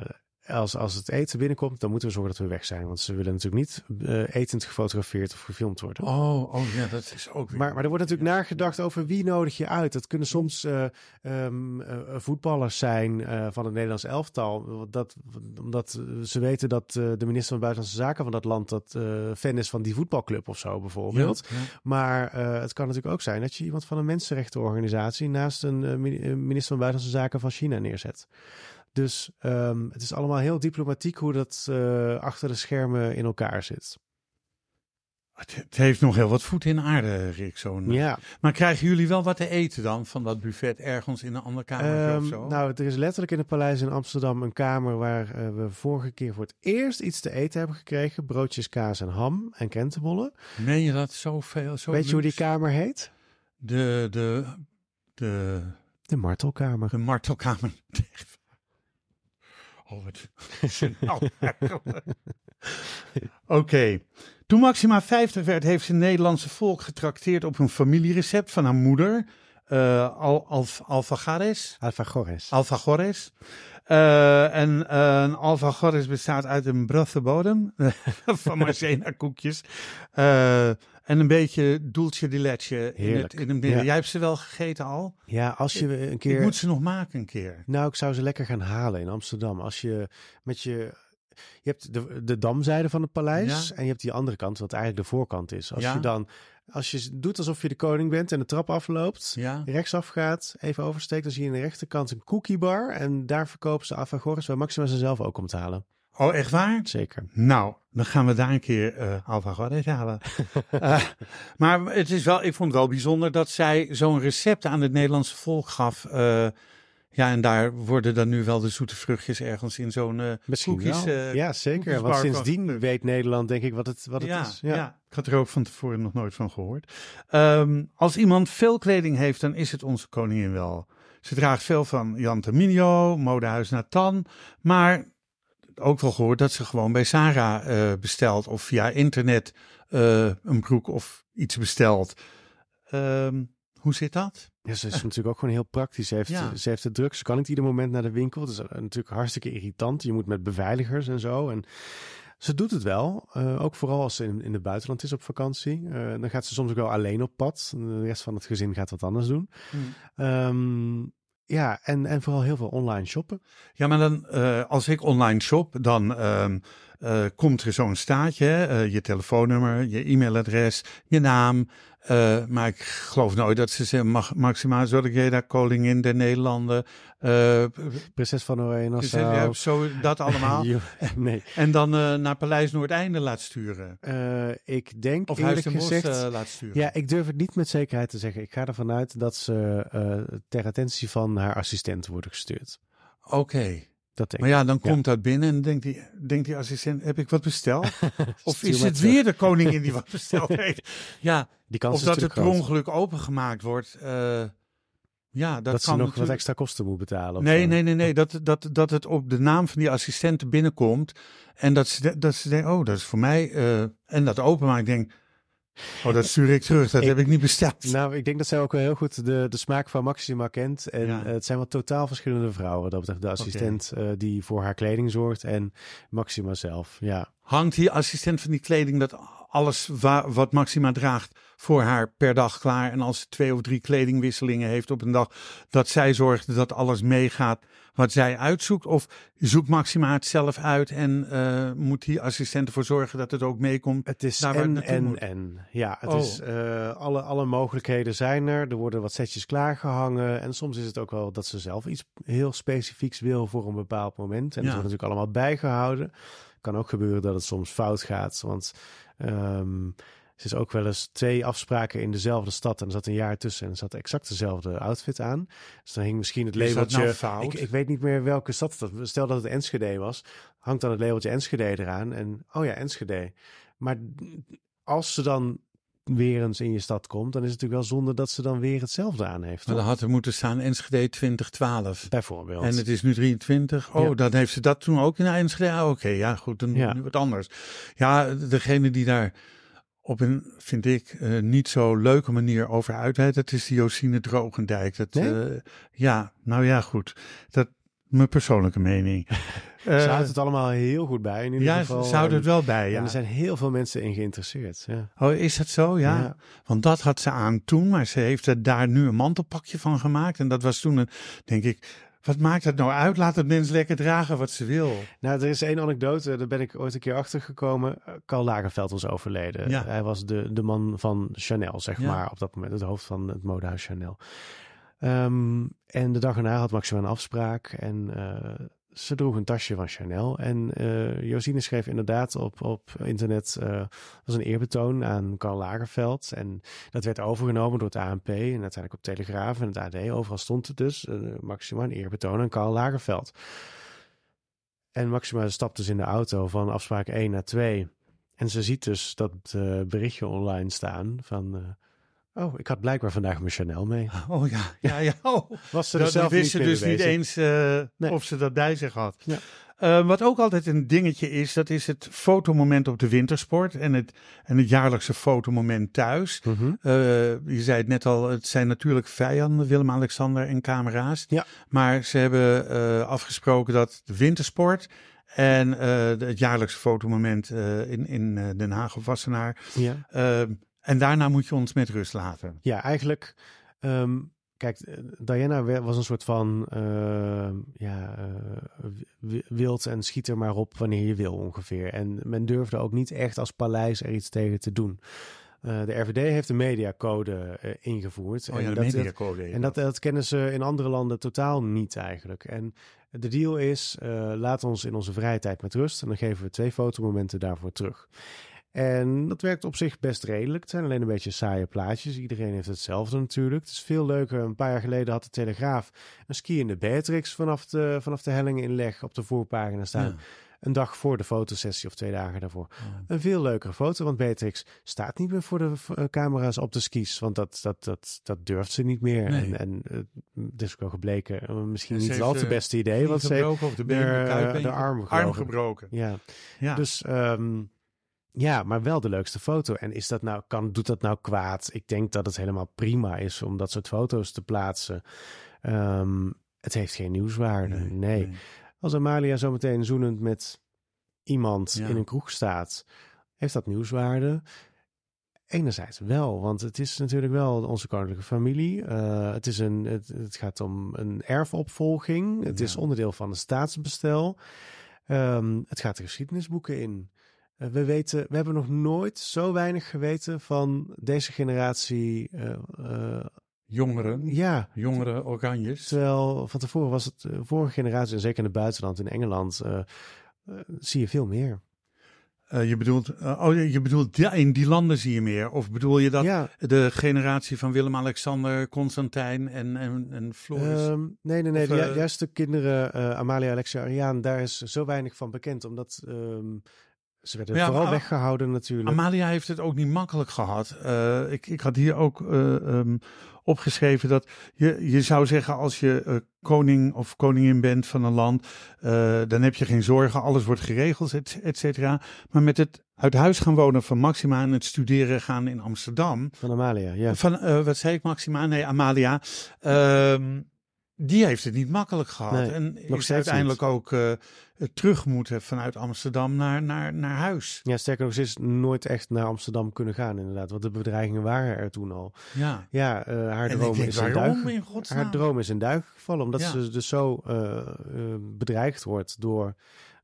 Als, als het eten binnenkomt, dan moeten we zorgen dat we weg zijn. Want ze willen natuurlijk niet uh, etend gefotografeerd of gefilmd worden. Oh, oh ja, dat is ook weer... Maar, maar er wordt natuurlijk ja. nagedacht over wie nodig je uit. Dat kunnen soms uh, um, uh, voetballers zijn uh, van het Nederlands elftal. Dat, omdat ze weten dat uh, de minister van Buitenlandse Zaken van dat land dat uh, fan is van die voetbalclub of zo bijvoorbeeld. Ja, ja. Maar uh, het kan natuurlijk ook zijn dat je iemand van een mensenrechtenorganisatie naast een uh, minister van Buitenlandse Zaken van China neerzet. Dus um, het is allemaal heel diplomatiek hoe dat uh, achter de schermen in elkaar zit. Het, het heeft nog heel wat voet in aarde, Rick. Zo'n... Ja. Maar krijgen jullie wel wat te eten dan van dat buffet ergens in een ander kamer um, of zo? Nou, er is letterlijk in het paleis in Amsterdam een kamer waar uh, we vorige keer voor het eerst iets te eten hebben gekregen. Broodjes, kaas en ham en krentenbollen. Meen je dat zoveel? Zo Weet luxe? Je hoe die kamer heet? De, de, de... de martelkamer. De martelkamer. Oh, wat... nou, Oké. Okay. Toen Maxima vijftig werd, heeft ze Nederlandse volk getrakteerd op een familierecept van haar moeder. Uh, al, alf, alfajores. Alfajores. Alfajores. Uh, en uh, een alfajores bestaat uit een bratte bodem van maizena koekjes. Uh, En een beetje dulce de leche. In het, in het ja. Jij hebt ze wel gegeten al? Ja, als je een keer... Ik moet ze nog maken een keer. Nou, ik zou ze lekker gaan halen in Amsterdam. Als je met je... Je hebt de, de damzijde van het paleis ja. en je hebt die andere kant, wat eigenlijk de voorkant is. Als ja. je dan... Als je doet alsof je de koning bent en de trap afloopt, ja. rechtsaf gaat, even oversteekt, dan zie je aan de rechterkant een cookiebar. En daar verkopen ze alfajores, waar Maxima ze zelf ook komt halen. Oh, echt waar? Zeker. Nou, dan gaan we daar een keer uh, alfajores halen. uh, maar het is wel, ik vond het wel bijzonder dat zij zo'n recept aan het Nederlandse volk gaf. Uh, Ja, en daar worden dan nu wel de zoete vruchtjes ergens in zo'n uh, misschien koekjes, wel. Uh, ja, zeker. Want sindsdien weet Nederland, denk ik, wat het, wat het ja, is. Ja. ja, ik had er ook van tevoren nog nooit van gehoord. Um, als iemand veel kleding heeft, dan is het onze koningin wel. Ze draagt veel van Jan Terminio, modehuis Nathan, maar ook wel gehoord dat ze gewoon bij Zara uh, bestelt of via internet uh, een broek of iets bestelt. Um, hoe zit dat? Ja, ze is natuurlijk ook gewoon heel praktisch. Ze heeft, ja. ze heeft het druk. Ze kan niet ieder moment naar de winkel. Dat is natuurlijk hartstikke irritant. Je moet met beveiligers en zo. En ze doet het wel. Uh, ook vooral als ze in, in het buitenland is op vakantie. Uh, dan gaat ze soms ook wel alleen op pad. De rest van het gezin gaat wat anders doen. Mm. Um, ja, en, en vooral heel veel online shoppen. Ja, maar dan uh, als ik online shop, dan um, uh, komt er zo'n staatje. Hè? Uh, je telefoonnummer, je e-mailadres, je naam. Uh, maar ik geloof nooit dat ze ze mag, Maxima Zorgeda, koningin der Nederlanden. Uh, Prinses van Oranje Nassau. Ja, zo dat allemaal. jo, nee. En dan uh, naar Paleis Noordeinde laat sturen. Uh, ik denk of eerlijk gezegd, Huis ten Bosch uh, laat sturen. Ja, ik durf het niet met zekerheid te zeggen. Ik ga ervan uit dat ze uh, ter attentie van haar assistent worden gestuurd. Oké. Okay. Maar ja, dan ja. komt dat binnen en denkt die, denkt die assistent, heb ik wat besteld? Of is het weer de koningin die wat besteld heeft? Ja, die kans of is dat het per ongeluk opengemaakt wordt. Uh, ja, dat, dat kan ze nog natuurlijk wat extra kosten moet betalen. Of nee, zo. nee, nee, nee. Dat, dat, dat het op de naam van die assistenten binnenkomt. En dat ze, dat ze denkt, oh, dat is voor mij. Uh, en dat openmaakt, denk oh, dat stuur ik terug. Dat ik, heb ik niet besteld. Nou, ik denk dat zij ook wel heel goed de, de smaak van Maxima kent. En ja. uh, het zijn wel totaal verschillende vrouwen. Dat betreft de assistent okay. uh, die voor haar kleding zorgt en Maxima zelf. Ja. Hangt die assistent van die kleding dat alles wa- wat Maxima draagt voor haar per dag klaar? En als ze twee of drie kledingwisselingen heeft op een dag, dat zij zorgt dat alles meegaat wat zij uitzoekt? Of zoekt Maxima het zelf uit en uh, moet die assistent ervoor zorgen dat het ook meekomt? Het is en, en, moet. en. Ja, het oh. is, uh, alle, alle mogelijkheden zijn er. Er worden wat setjes klaargehangen. En soms is het ook wel dat ze zelf iets heel specifieks wil voor een bepaald moment. En ja. dat wordt natuurlijk allemaal bijgehouden. Kan ook gebeuren dat het soms fout gaat, want um, ze is ook wel eens twee afspraken in dezelfde stad en er zat een jaar tussen en er zat exact dezelfde outfit aan. Dus dan hing misschien het labeltje. Is dat nou fout? Ik, ik weet niet meer welke stad dat. Stel dat het Enschede was, hangt dan het labeltje Enschede eraan en oh ja, Enschede. Maar als ze dan weer eens in je stad komt, dan is het natuurlijk wel zonde dat ze dan weer hetzelfde aan heeft. Maar dan had er moeten staan Enschede twintig twaalf. Bijvoorbeeld. En het is nu drieëntwintig. Oh, ja. Dan heeft ze dat toen ook in Enschede. Ah, Oké, okay, ja goed, dan ja. nu wat anders. Ja, degene die daar op een, vind ik, uh, niet zo leuke manier over uitweidt, dat is die Josine Drogendijk. Dat, nee? uh, ja, nou ja, goed. Dat mijn persoonlijke mening. Ze uh, houdt het allemaal heel goed bij. In ieder ja, geval. Ze houdt het wel bij, ja. En er zijn heel veel mensen in geïnteresseerd. Ja. Oh, is dat zo? Ja. ja. Want dat had ze aan toen, maar ze heeft er daar nu een mantelpakje van gemaakt. En dat was toen, een, denk ik, wat maakt dat nou uit? Laat het mens lekker dragen wat ze wil. Nou, er is één anekdote, daar ben ik ooit een keer achter gekomen. Karl Lagerfeld was overleden. Ja. Hij was de, de man van Chanel, zeg ja. maar, op dat moment. Het hoofd van het modehuis Chanel. Um, en de dag erna had Maxima een afspraak en uh, ze droeg een tasje van Chanel. En uh, Josine schreef inderdaad op, op internet, uh, was een eerbetoon aan Karl Lagerfeld. En dat werd overgenomen door het A N P en uiteindelijk op Telegraaf en het A D. Overal stond het dus, uh, Maxima een eerbetoon aan Karl Lagerfeld. En Maxima stapt dus in de auto van afspraak één naar twee. En ze ziet dus dat uh, berichtje online staan van... Uh, Oh, ik had blijkbaar vandaag mijn Chanel mee. Oh ja, ja, ja. Oh. Was ze er dat zelf wist ze dus bezig. Niet eens uh, nee. of ze dat bij zich had. Ja. Uh, wat ook altijd een dingetje is, dat is het fotomoment op de wintersport en het, en het jaarlijkse fotomoment thuis. Mm-hmm. Uh, je zei het net al, het zijn natuurlijk vijanden, Willem-Alexander en camera's. Ja. Maar ze hebben uh, afgesproken dat de wintersport en uh, het jaarlijkse fotomoment uh, in, in uh, Den Haag of Wassenaar... Ja. Uh, En daarna moet je ons met rust laten. Ja, eigenlijk... Um, kijk, Diana was een soort van... Uh, ja, uh, wild en schiet er maar op wanneer je wil ongeveer. En men durfde ook niet echt als paleis er iets tegen te doen. Uh, de R V D heeft de mediacode uh, ingevoerd. Oh ja, en de dat, mediacode. Dat, en dat, dat kennen ze in andere landen totaal niet eigenlijk. En de deal is... Uh, laat ons in onze vrije tijd met rust. En dan geven we twee fotomomenten daarvoor terug. En dat werkt op zich best redelijk. Het zijn alleen een beetje saaie plaatjes. Iedereen heeft hetzelfde natuurlijk. Het is veel leuker. Een paar jaar geleden had de Telegraaf een skiende Beatrix vanaf de, vanaf de helling inleg op de voorpagina staan. Ja. Een dag voor de fotosessie of twee dagen daarvoor. Ja. Een veel leukere foto, want Beatrix staat niet meer voor de uh, camera's op de skis. Want dat, dat, dat, dat durft ze niet meer. Nee. En, en uh, het is ook al gebleken, uh, misschien niet al het beste idee. Want ze heeft de, de, uh, de, de arm gebroken. Arm gebroken. Ja. Ja. Dus... Um, ja, maar wel de leukste foto. En is dat nou, kan, doet dat nou kwaad? Ik denk dat het helemaal prima is om dat soort foto's te plaatsen. Um, het heeft geen nieuwswaarde, nee. nee. nee. Als Amalia zometeen zoenend met iemand ja. in een kroeg staat, heeft dat nieuwswaarde? Enerzijds wel, want het is natuurlijk wel onze koninklijke familie. Uh, het, is een, het, het gaat om een erfopvolging. Het ja. is onderdeel van het staatsbestel. Um, het gaat de geschiedenisboeken in. We weten, we hebben nog nooit zo weinig geweten van deze generatie uh, uh, jongeren, ja, jongere Oranjes. Terwijl van tevoren was het de vorige generatie, en zeker in het buitenland, in Engeland, uh, uh, zie je veel meer. Uh, je bedoelt, uh, oh, je bedoelt ja, in die landen zie je meer. Of bedoel je dat ja. de generatie van Willem-Alexander, Constantijn en, en, en Floris? Um, nee, nee, nee. Of, de ju- juist de kinderen, uh, Amalia, Alexia, Ariaan, daar is zo weinig van bekend. Omdat... Um, Ze werden ja, vooral weggehouden natuurlijk. Amalia heeft het ook niet makkelijk gehad. Uh, ik, ik had hier ook uh, um, opgeschreven dat je, je zou zeggen als je uh, koning of koningin bent van een land, uh, dan heb je geen zorgen, alles wordt geregeld, et, et cetera. Maar met het uit huis gaan wonen van Maxima en het studeren gaan in Amsterdam. Van Amalia, ja. Van, uh, wat zei ik Maxima? Nee, Amalia. Um, Die heeft het niet makkelijk gehad. Nee, en is uiteindelijk niet. ook uh, terug moeten vanuit Amsterdam naar, naar, naar huis. Ja, sterker nog, ze is nooit echt naar Amsterdam kunnen gaan inderdaad. Want de bedreigingen waren er toen al. Ja, ja uh, haar, droom denk, is duik, in haar droom is in duigen gevallen. Omdat ja. ze dus zo uh, uh, bedreigd wordt door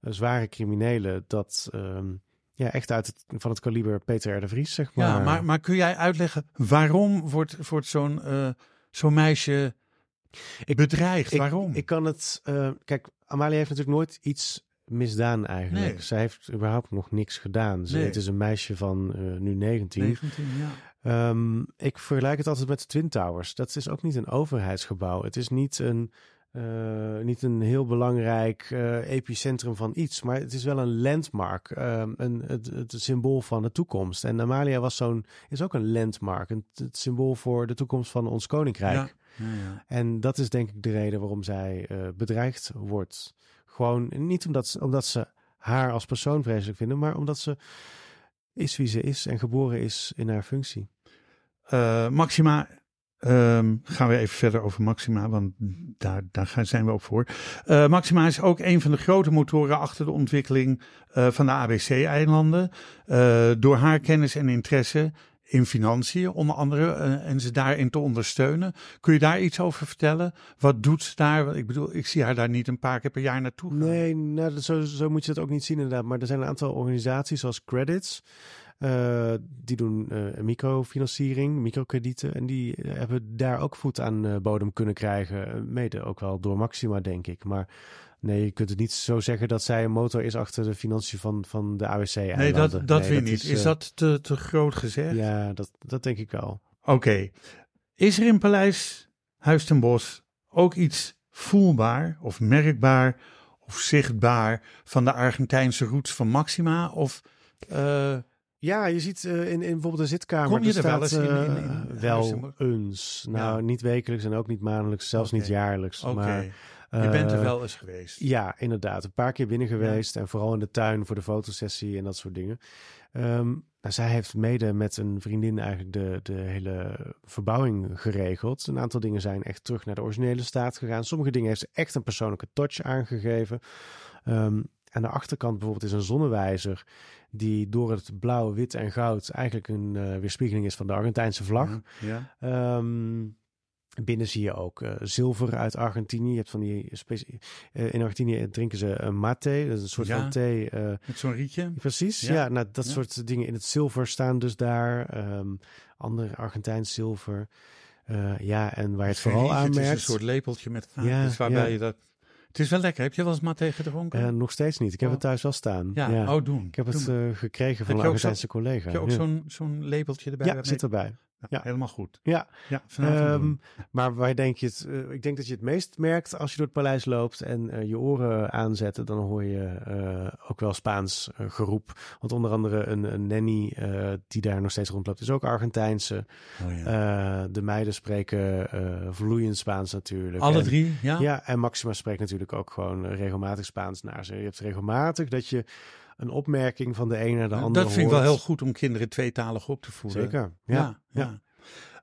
uh, zware criminelen. Dat... Uh, Ja, echt uit het, van het kaliber Peter R. de Vries, zeg maar. Ja, maar, maar kun jij uitleggen waarom wordt, wordt zo'n, uh, zo'n meisje... Ik, Bedreigd, ik, waarom? Ik kan het... Uh, kijk, Amalia heeft natuurlijk nooit iets misdaan eigenlijk. Nee. Zij heeft überhaupt nog niks gedaan. Ze, nee. Het is een meisje van uh, nu negentien. negentien ja. um, ik vergelijk het altijd met de Twin Towers. Dat is ook niet een overheidsgebouw. Het is niet een, uh, niet een heel belangrijk uh, epicentrum van iets. Maar het is wel een landmark. Uh, een, het, het symbool van de toekomst. En Amalia was zo'n, is ook een landmark. Een, het symbool voor de toekomst van ons koninkrijk. Ja. Ja, ja. En dat is denk ik de reden waarom zij uh, bedreigd wordt. Gewoon niet omdat ze, omdat ze haar als persoon vreselijk vinden, maar omdat ze is wie ze is en geboren is in haar functie. Uh, Maxima, um, gaan we even verder over Maxima, want daar, daar zijn we ook voor. Uh, Maxima is ook een van de grote motoren achter de ontwikkeling uh, van de A B C-eilanden. Uh, door haar kennis en interesse... in financiën onder andere en ze daarin te ondersteunen. Kun je daar iets over vertellen? Wat doet ze daar? Ik bedoel, ik zie haar daar niet een paar keer per jaar naartoe gaan. Nee, nou, zo, zo moet je dat ook niet zien inderdaad. Maar er zijn een aantal organisaties zoals Credits. Uh, die doen uh, microfinanciering, microkredieten. En die hebben daar ook voet aan uh, bodem kunnen krijgen. Mede ook wel door Maxima, denk ik. Maar nee, je kunt het niet zo zeggen dat zij een motor is achter de financiën van, van de A B C-eilanden. Nee, dat, dat, nee, vind ik niet. Is, uh, is dat te, te groot gezegd? Ja, dat, dat denk ik wel. Oké. Okay. Is er in Paleis Huis ten Bosch ook iets voelbaar of merkbaar of zichtbaar van de Argentijnse roots van Maxima? Of... Uh, Ja, je ziet uh, in, in bijvoorbeeld de zitkamer... Kom je er, er staat, wel eens in? in, in, in uh, wel eens. Nou, ja. Niet wekelijks en ook niet maandelijks, zelfs okay. niet jaarlijks. Okay. Maar, uh, je bent er wel eens geweest. Ja, inderdaad. Een paar keer binnen geweest. Ja. En vooral in de tuin voor de fotosessie en dat soort dingen. Um, nou, zij heeft mede met een vriendin eigenlijk de, de hele verbouwing geregeld. Een aantal dingen zijn echt terug naar de originele staat gegaan. Sommige dingen heeft ze echt een persoonlijke touch aangegeven. Um, Aan de achterkant bijvoorbeeld is een zonnewijzer die door het blauw, wit en goud eigenlijk een uh, weerspiegeling is van de Argentijnse vlag. Ja, ja. Um, binnen zie je ook uh, zilver uit Argentinië. Je hebt van die specie- uh, in Argentinië drinken ze mate, dat is een soort ja, van thee. Uh, met zo'n rietje. Precies, ja. ja nou, dat ja. soort dingen in het zilver staan dus daar. Um, ander Argentijns zilver. Uh, ja, en waar je het vooral aanmerkt. Het is een soort lepeltje met vaatjes ja, waarbij ja. je dat... Het is wel lekker. Heb je wel eens maté gedronken? Uh, nog steeds niet. Ik heb oh. het thuis wel staan. Ja, ja. Oh, doen. Ik heb doen. het uh, gekregen van een Argentijnse collega. Heb je ook ja. zo'n, zo'n labeltje erbij? Ja, zit erbij. Ja, ja. Helemaal goed. Ja, ja um, maar waar denk je het? Uh, ik denk dat je het meest merkt als je door het paleis loopt en uh, je oren aanzetten. Dan hoor je uh, ook wel Spaans uh, geroep. Want onder andere een, een nanny uh, die daar nog steeds rondloopt is ook Argentijnse. Oh, ja. uh, de meiden spreken uh, vloeiend Spaans natuurlijk. Alle en, drie, ja. Ja, en Maxima spreekt natuurlijk ook gewoon regelmatig Spaans naar ze. Je hebt regelmatig dat je een opmerking van de ene naar de ja, andere. Dat vind hoort. ik wel heel goed om kinderen tweetalig op te voeden. Zeker, ja. ja,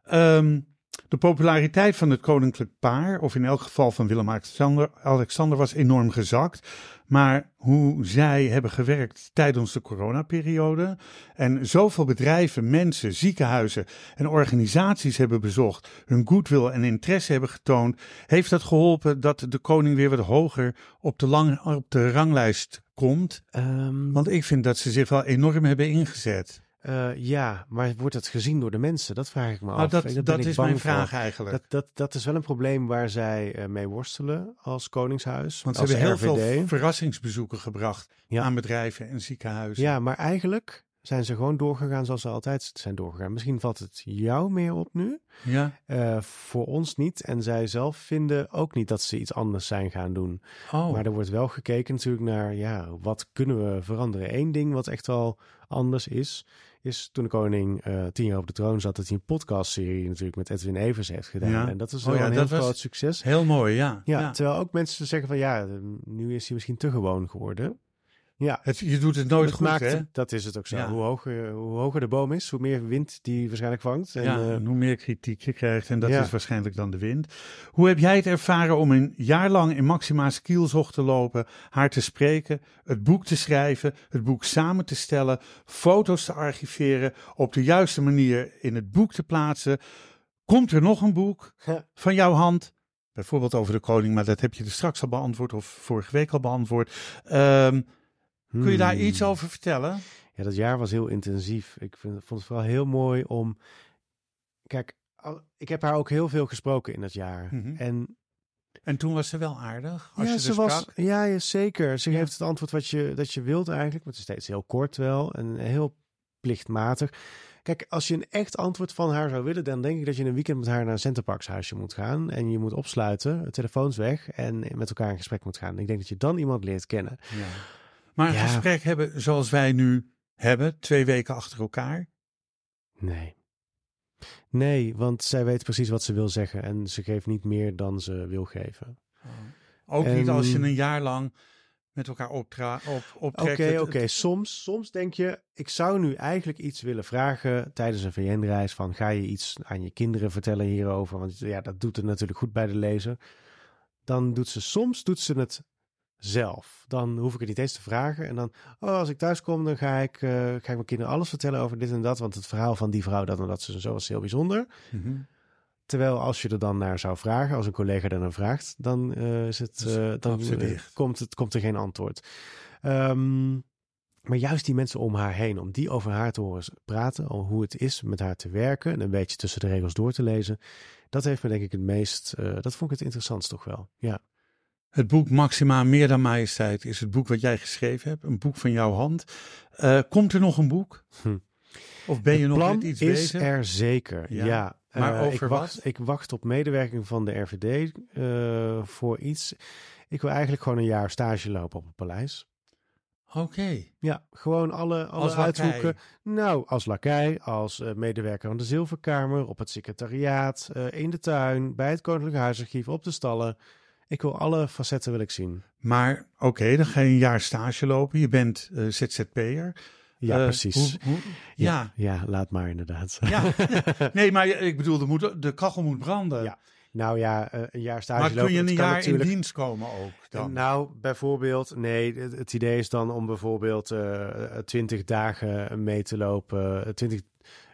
ja. Um, de populariteit van het koninklijk paar, of in elk geval van Willem-Alexander, Alexander was enorm gezakt. Maar hoe zij hebben gewerkt tijdens de coronaperiode en zoveel bedrijven, mensen, ziekenhuizen en organisaties hebben bezocht, hun goodwill en interesse hebben getoond, heeft dat geholpen dat de koning weer wat hoger op de, lang, op de ranglijst komt. Um, Want ik vind dat ze zich wel enorm hebben ingezet. Uh, ja, maar wordt dat gezien door de mensen? Dat vraag ik me af. Oh, dat dat, dat is mijn vraag voor. eigenlijk. Dat, dat, dat is wel een probleem waar zij mee worstelen als Koningshuis. Want ze hebben heel veel verrassingsbezoeken gebracht ja. aan bedrijven en ziekenhuizen. Ja, maar eigenlijk zijn ze gewoon doorgegaan zoals ze altijd zijn doorgegaan. Misschien valt het jou meer op nu. Ja. Uh, voor ons niet. En zij zelf vinden ook niet dat ze iets anders zijn gaan doen. Oh. Maar er wordt wel gekeken natuurlijk naar, ja, wat kunnen we veranderen? Eén ding wat echt wel anders is, is toen de koning uh, tien jaar op de troon zat, dat hij een podcastserie natuurlijk met Edwin Evers heeft gedaan. Ja. En dat is wel oh ja, een heel groot succes. Heel mooi, ja. ja. Ja, terwijl ook mensen zeggen van, ja, nu is hij misschien te gewoon geworden. Ja, het, je doet het nooit dat goed, maakt, hè? Dat is het ook zo. Ja. Hoe, hoger, hoe hoger de boom is, hoe meer wind die waarschijnlijk vangt. En, ja, uh, en hoe meer kritiek je krijgt. En dat ja. is waarschijnlijk dan de wind. Hoe heb jij het ervaren om een jaar lang in Maxima's kielzocht te lopen, haar te spreken, het boek te schrijven, het boek samen te stellen, foto's te archiveren, op de juiste manier in het boek te plaatsen? Komt er nog een boek ja. van jouw hand? Bijvoorbeeld over de koning, maar dat heb je er straks al beantwoord of vorige week al beantwoord. Um, Hmm. Kun je daar iets over vertellen? Ja, dat jaar was heel intensief. Ik vind, vond het vooral heel mooi om... Kijk, al, ik heb haar ook heel veel gesproken in dat jaar. Mm-hmm. En, en toen was ze wel aardig? Als ja, je ze dus was, ja, ja, zeker. Ze ja. geeft het antwoord wat je, dat je wilt eigenlijk. Maar het is steeds heel kort wel en heel plichtmatig. Kijk, als je een echt antwoord van haar zou willen, dan denk ik dat je in een weekend met haar naar een centerparkshuisje moet gaan. En je moet opsluiten, telefoons weg en met elkaar in gesprek moet gaan. Ik denk dat je dan iemand leert kennen. Ja. Maar een ja. gesprek hebben zoals wij nu hebben, twee weken achter elkaar? Nee. Nee, want zij weet precies wat ze wil zeggen en ze geeft niet meer dan ze wil geven. Oh. Ook en... niet als je een jaar lang met elkaar optra- op, optrekt. Oké, okay, oké. Okay. Het... Soms, soms denk je, ik zou nu eigenlijk iets willen vragen tijdens een V N-reis van ga je iets aan je kinderen vertellen hierover? Want ja, dat doet het natuurlijk goed bij de lezer. Dan doet ze soms, doet ze het... zelf. Dan hoef ik het niet eens te vragen. En dan, oh, als ik thuis kom, dan ga ik, uh, ga ik mijn kinderen alles vertellen over dit en dat. Want het verhaal van die vrouw, dat en dat ze zo was heel bijzonder. Mm-hmm. Terwijl als je er dan naar zou vragen, als een collega er naar vraagt, dan, uh, is het, uh, dan uh, komt, het, komt er geen antwoord. Um, maar juist die mensen om haar heen, om die over haar te horen praten, over hoe het is met haar te werken en een beetje tussen de regels door te lezen, dat heeft me denk ik het meest, uh, dat vond ik het interessantst toch wel, ja. Het boek Maxima, meer dan majesteit, is het boek wat jij geschreven hebt. Een boek van jouw hand. Uh, komt er nog een boek? Hm. Of ben je het nog met iets bezig? Het plan is er zeker, ja. ja. Maar uh, over ik wacht, wat? Ik wacht op medewerking van de R V D uh, voor iets. Ik wil eigenlijk gewoon een jaar stage lopen op het paleis. Oké. Okay. Ja, gewoon alle, alle uithoeken. Nou, als lakij, als uh, medewerker aan de zilverkamer, op het secretariaat, uh, in de tuin, bij het Koninklijk Huisarchief, op de stallen. Ik wil alle facetten wil ik zien. Maar oké, okay, dan ga je een jaar stage lopen. Je bent uh, Z Z P'er. Ja, uh, precies. Hoe, hoe, ja, ja. ja, laat maar inderdaad. Ja. Nee, maar ik bedoel, de, moet, de kachel moet branden. Ja. Nou ja, een jaar stage maar lopen. Maar kun je een jaar natuurlijk... in dienst komen ook dan? Nou, bijvoorbeeld, nee, het idee is dan om bijvoorbeeld twintig uh, dagen mee te lopen. twintig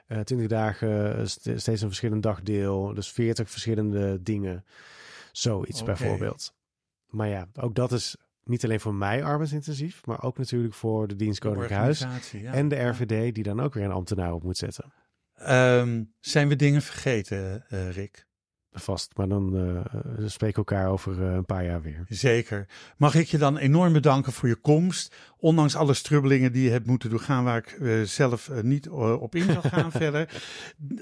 uh, uh, dagen, st- steeds een verschillend dagdeel. Dus veertig verschillende dingen. Zoiets okay. bijvoorbeeld. Maar ja, ook dat is niet alleen voor mij arbeidsintensief, maar ook natuurlijk voor de dienst Koninklijk Huis ja. en de R V D die dan ook weer een ambtenaar op moet zetten. Um, zijn we dingen vergeten, uh, Rick? vast. Maar dan uh, spreken we elkaar over uh, een paar jaar weer. Zeker. Mag ik je dan enorm bedanken voor je komst. Ondanks alle strubbelingen die je hebt moeten doorgaan, waar ik uh, zelf uh, niet uh, op in zal gaan verder.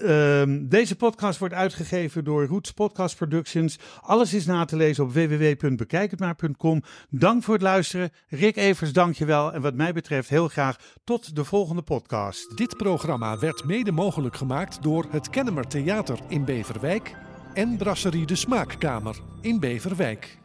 Um, deze podcast wordt uitgegeven door Roots Podcast Productions. Alles is na te lezen op w w w punt bekijk het maar punt com. Dank voor het luisteren. Rick Evers, dank je wel. En wat mij betreft heel graag tot de volgende podcast. Dit programma werd mede mogelijk gemaakt door het Kennemer Theater in Beverwijk en Brasserie de Smaakkamer in Beverwijk.